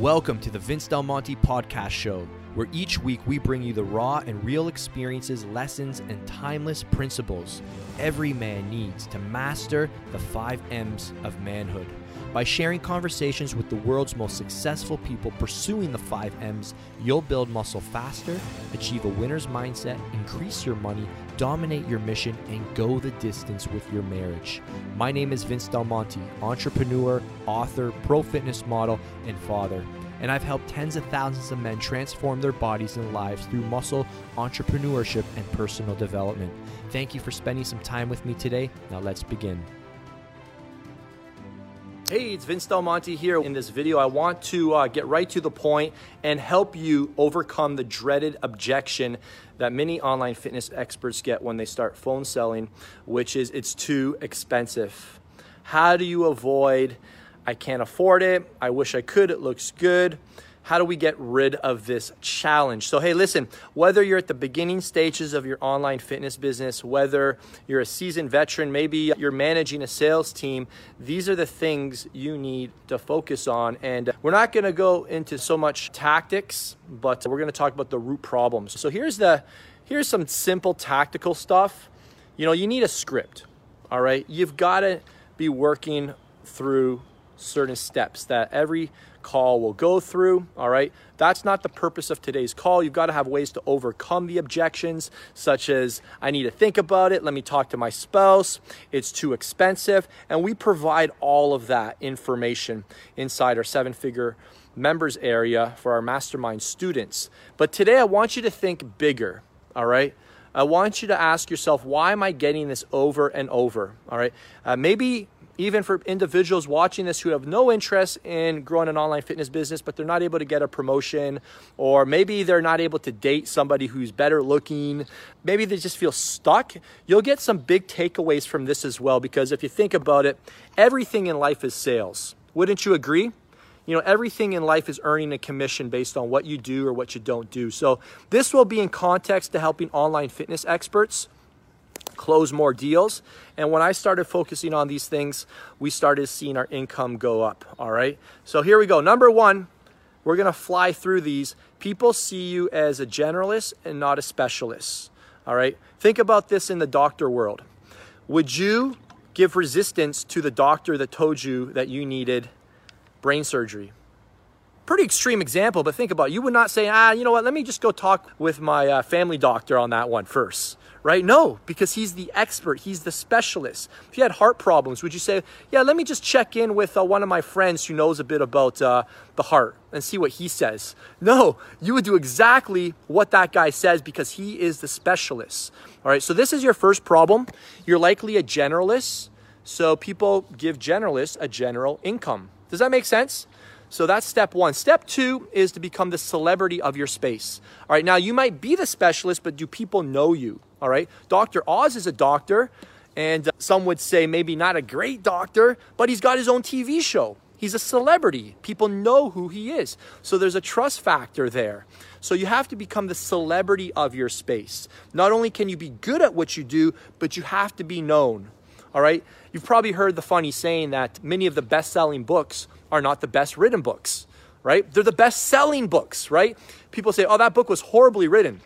Welcome to the Vince Del Monte Podcast Show, where each week we bring you the raw and real experiences, lessons, and timeless principles every man needs to master the 5 M's of manhood. By sharing conversations with the world's most successful people pursuing the 5 M's, you'll build muscle faster, achieve a winner's mindset, increase your money, dominate your mission, and go the distance with your marriage. My name is Vince Del Monte, entrepreneur, author, pro fitness model, and father. And I've helped tens of thousands of men transform their bodies and lives through muscle, entrepreneurship, and personal development. Thank you for spending some time with me today. Now let's begin. Hey, it's Vince Del Monte here. In this video, I want to get right to the point and help you overcome the dreaded objection that many online fitness experts get when they start phone selling, which is it's too expensive. How do you avoid, I can't afford it, I wish I could, it looks good? How do we get rid of this challenge? So hey, listen, whether you're at the beginning stages of your online fitness business, whether you're a seasoned veteran, maybe you're managing a sales team, these are the things you need to focus on. And we're not gonna go into so much tactics, but we're gonna talk about the root problems. So here's some simple tactical stuff. You know, you need a script, all right? You've gotta be working through certain steps that every call will go through, all right? That's not the purpose of today's call. You've got to have ways to overcome the objections, such as, I need to think about it, let me talk to my spouse, it's too expensive, and we provide all of that information inside our seven-figure members area for our mastermind students. But today, I want you to think bigger, all right? I want you to ask yourself, why am I getting this over and over, all right? Maybe even for individuals watching this who have no interest in growing an online fitness business, but they're not able to get a promotion, or maybe they're not able to date somebody who's better looking. Maybe they just feel stuck. You'll get some big takeaways from this as well, because if you think about it, everything in life is sales. Wouldn't you agree? You know, everything in life is earning a commission based on what you do or what you don't do. So this will be in context to helping online fitness experts close more deals. And when I started focusing on these things, we started seeing our income go up, all right? So here we go. Number one, we're gonna fly through these. People see you as a generalist and not a specialist, all right? Think about this in the doctor world. Would you give resistance to the doctor that told you that you needed brain surgery? Pretty extreme example, but think about it. You would not say, you know what, let me just go talk with my family doctor on that one first, right? No, because he's the expert, he's the specialist. If you had heart problems, would you say, yeah, let me just check in with one of my friends who knows a bit about the heart and see what he says? No, you would do exactly what that guy says because he is the specialist. All right, so this is your first problem. You're likely a generalist, so people give generalists a general income. Does that make sense? So that's step one. Step two is to become the celebrity of your space. All right, now you might be the specialist, but do people know you? All right, Dr. Oz is a doctor, and some would say maybe not a great doctor, but he's got his own TV show. He's a celebrity. People know who he is. So there's a trust factor there. So you have to become the celebrity of your space. Not only can you be good at what you do, but you have to be known. All right, you've probably heard the funny saying that many of the best-selling books are not the best written books, right? They're the best-selling books, right? People say, oh, that book was horribly written.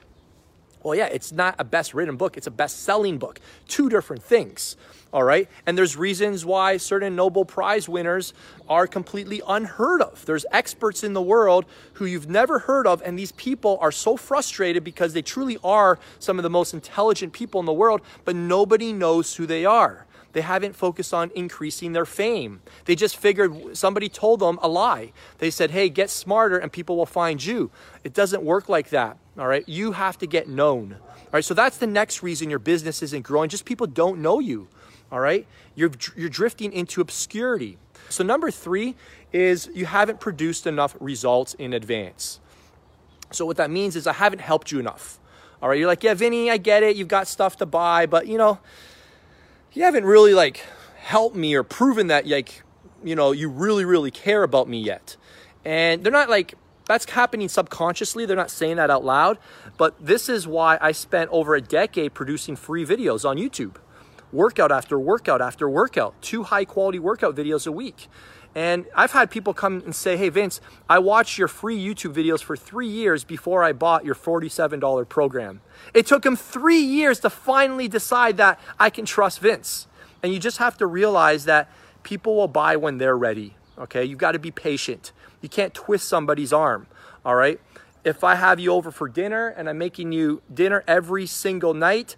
Well, yeah, it's not a best written book. It's a best-selling book. Two different things, all right? And there's reasons why certain Nobel Prize winners are completely unheard of. There's experts in the world who you've never heard of, and these people are so frustrated because they truly are some of the most intelligent people in the world, but nobody knows who they are. They haven't focused on increasing their fame. They just figured somebody told them a lie. They said, hey, get smarter and people will find you. It doesn't work like that, all right? You have to get known, all right? So that's the next reason your business isn't growing, just people don't know you, all right? You're drifting into obscurity. So number three is you haven't produced enough results in advance. So what that means is I haven't helped you enough, all right? You're like, yeah, Vinny, I get it. You've got stuff to buy, but you know, you haven't really like helped me or proven that like, you know, you really, really care about me yet. And they're not like, that's happening subconsciously. They're not saying that out loud, but this is why I spent over a decade producing free videos on YouTube, workout after workout after workout, 2 high quality workout videos a week. And I've had people come and say, hey, Vince, I watched your free YouTube videos for 3 years before I bought your $47 program. It took them 3 years to finally decide that I can trust Vince. And you just have to realize that people will buy when they're ready, okay? You've got to be patient. You can't twist somebody's arm, all right? If I have you over for dinner and I'm making you dinner every single night,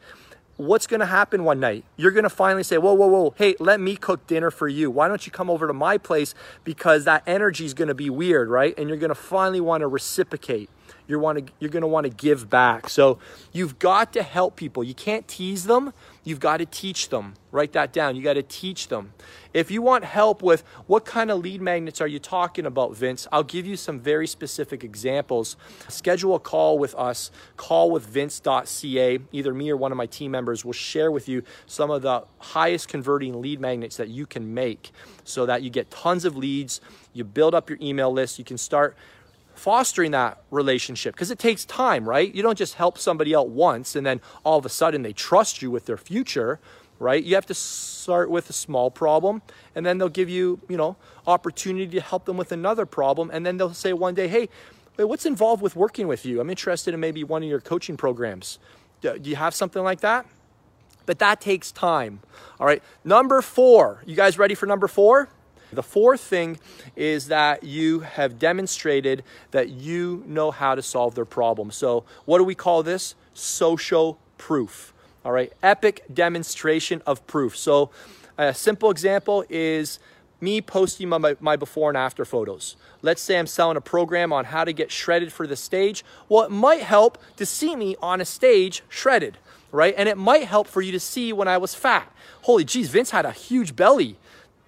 what's going to happen one night? You're going to finally say, whoa, whoa, whoa, hey, let me cook dinner for you. Why don't you come over to my place? Because that energy is going to be weird, right? And you're going to finally want to reciprocate. You're going to want to give back. So you've got to help people. You can't tease them. You've got to teach them. Write that down. You got to teach them. If you want help with what kind of lead magnets are you talking about, Vince, I'll give you some very specific examples. Schedule a call with us, callwithvince.ca. Either me or one of my team members will share with you some of the highest converting lead magnets that you can make so that you get tons of leads, you build up your email list, you can start fostering that relationship, because it takes time, right? You don't just help somebody out once and then all of a sudden they trust you with their future, right? You have to start with a small problem and then they'll give you, opportunity to help them with another problem. And then they'll say one day, hey, what's involved with working with you? I'm interested in maybe one of your coaching programs. Do you have something like that? But that takes time. All right. Number four, you guys ready for number four? The fourth thing is that you have demonstrated that you know how to solve their problem. So what do we call this? Social proof. All right. Epic demonstration of proof. So a simple example is me posting my before and after photos. Let's say I'm selling a program on how to get shredded for the stage. Well, it might help to see me on a stage shredded, right? And it might help for you to see when I was fat. Holy geez, Vince had a huge belly.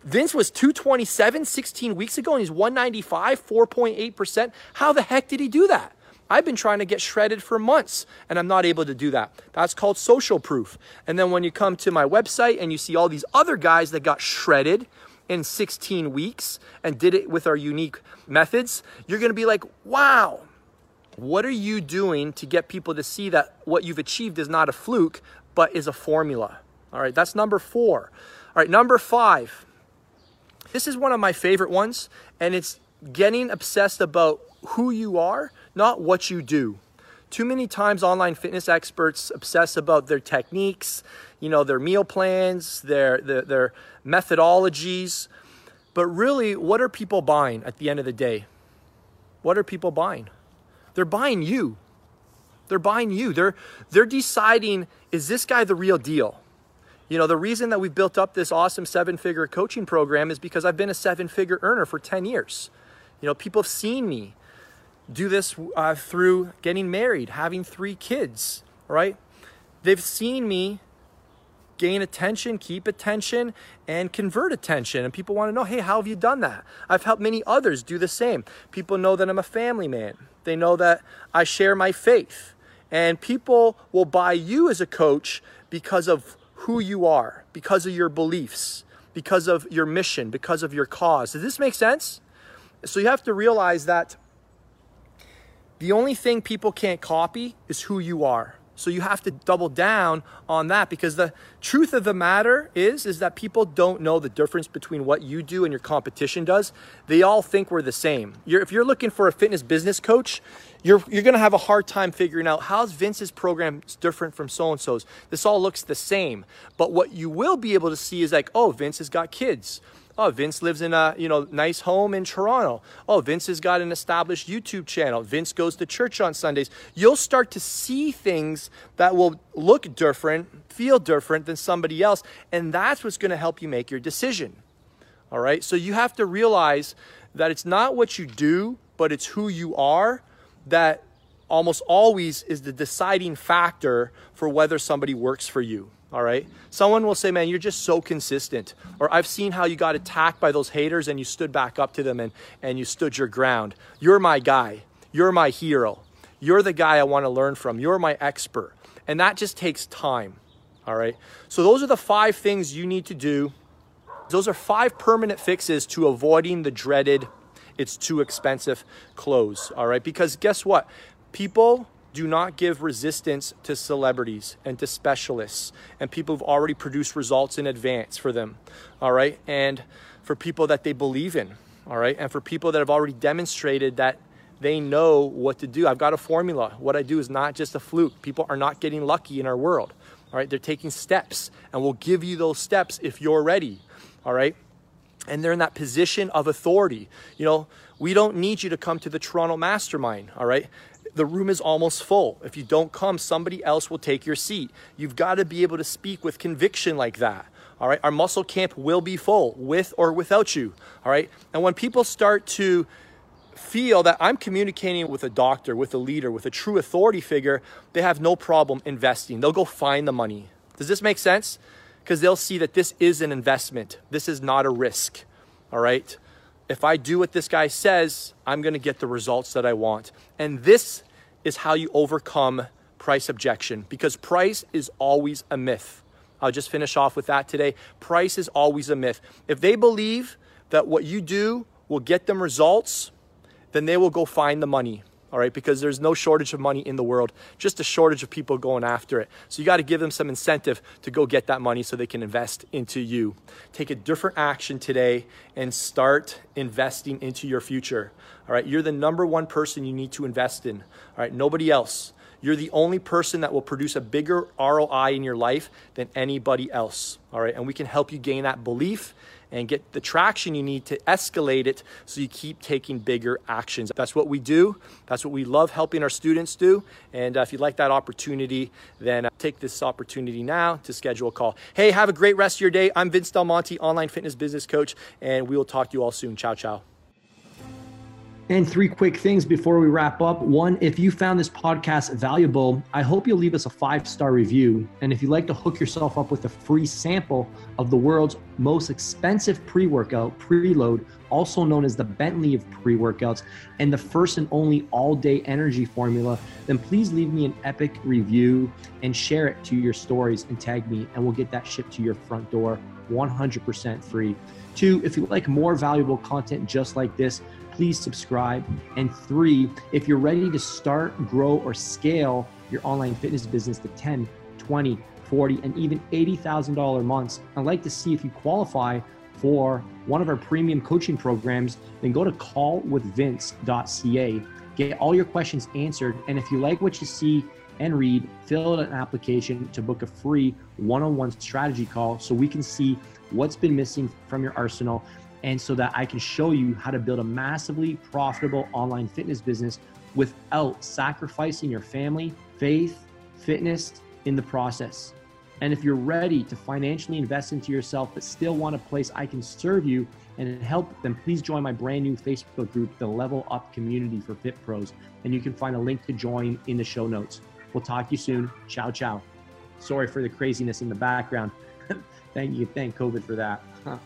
Vince was 227 16 weeks ago and he's 195, 4.8%. How the heck did he do that? I've been trying to get shredded for months and I'm not able to do that. That's called social proof. And then when you come to my website and you see all these other guys that got shredded in 16 weeks and did it with our unique methods, you're going to be like, wow, what are you doing to get people to see that what you've achieved is not a fluke, but is a formula? All right, that's number four. All right, number five. This is one of my favorite ones, and it's getting obsessed about who you are, not what you do. Too many times online fitness experts obsess about their techniques, their meal plans, their methodologies. But really, what are people buying at the end of the day? What are people buying? They're buying you. They're buying you. They're deciding, is this guy the real deal? The reason that we've built up this awesome seven-figure coaching program is because I've been a seven-figure earner for 10 years. People have seen me do this through getting married, having 3 kids, right? They've seen me gain attention, keep attention, and convert attention. And people want to know, hey, how have you done that? I've helped many others do the same. People know that I'm a family man. They know that I share my faith. And people will buy you as a coach because of who you are, because of your beliefs, because of your mission, because of your cause. Does this make sense? So you have to realize that the only thing people can't copy is who you are. So you have to double down on that, because the truth of the matter is that people don't know the difference between what you do and your competition does. They all think we're the same. If you're looking for a fitness business coach, you're going to have a hard time figuring out how's Vince's program different from so-and-so's. This all looks the same. But what you will be able to see is like, oh, Vince has got kids. Oh, Vince lives in a nice home in Toronto. Oh, Vince has got an established YouTube channel. Vince goes to church on Sundays. You'll start to see things that will look different, feel different than somebody else. And that's what's going to help you make your decision. All right. So you have to realize that it's not what you do, but it's who you are that almost always is the deciding factor for whether somebody works for you, all right? Someone will say, man, you're just so consistent. Or I've seen how you got attacked by those haters and you stood back up to them and you stood your ground. You're my guy. You're my hero. You're the guy I want to learn from. You're my expert. And that just takes time, all right? So those are the 5 things you need to do. Those are 5 permanent fixes to avoiding the dreaded it's too expensive clothes, all right? Because guess what? People do not give resistance to celebrities and to specialists and people who've already produced results in advance for them, all right? And for people that they believe in, all right? And for people that have already demonstrated that they know what to do. I've got a formula. What I do is not just a fluke. People are not getting lucky in our world, all right? They're taking steps, and we'll give you those steps if you're ready, all right? And they're in that position of authority. You know, we don't need you to come to the Toronto Mastermind, all right? The room is almost full. If you don't come, somebody else will take your seat. You've got to be able to speak with conviction like that. All right, our muscle camp will be full with or without you. All right, and when people start to feel that I'm communicating with a doctor, with a leader, with a true authority figure, they have no problem investing. They'll go find the money. Does this make sense? Because they'll see that this is an investment. This is not a risk. All right, if I do what this guy says, I'm going to get the results that I want. And this is how you overcome price objection, because price is always a myth. I'll just finish off with that today. Price is always a myth. If they believe that what you do will get them results, then they will go find the money, all right? Because there's no shortage of money in the world, just a shortage of people going after it. So you got to give them some incentive to go get that money so they can invest into you. Take a different action today and start investing into your future, all right? You're the number one person you need to invest in, all right? Nobody else. You're the only person that will produce a bigger ROI in your life than anybody else, all right? And we can help you gain that belief and get the traction you need to escalate it so you keep taking bigger actions. That's what we do. That's what we love helping our students do. And if you'd like that opportunity, then take this opportunity now to schedule a call. Hey, have a great rest of your day. I'm Vince Del Monte, online fitness business coach, and we will talk to you all soon. Ciao, ciao. And three quick things before we wrap up. One, if you found this podcast valuable, I hope you'll leave us a 5-star review. And if you'd like to hook yourself up with a free sample of the world's most expensive pre-workout, Preload, also known as the Bentley of pre-workouts, and the first and only all-day energy formula, then please leave me an epic review and share it to your stories and tag me, and we'll get that shipped to your front door 100% free. Two, if you'd like more valuable content just like this, please subscribe. And three, if you're ready to start, grow, or scale your online fitness business to 10, 20, 40, and even $80,000 months, I'd like to see if you qualify for one of our premium coaching programs, then go to callwithvince.ca. Get all your questions answered. And if you like what you see and read, fill out an application to book a free one-on-one strategy call so we can see what's been missing from your arsenal, and so that I can show you how to build a massively profitable online fitness business without sacrificing your family, faith, fitness in the process. And if you're ready to financially invest into yourself but still want a place I can serve you and help, then please join my brand new Facebook group, the Level Up Community for Fit Pros. And you can find a link to join in the show notes. We'll talk to you soon. Ciao, ciao. Sorry for the craziness in the background. Thank you. Thank COVID for that.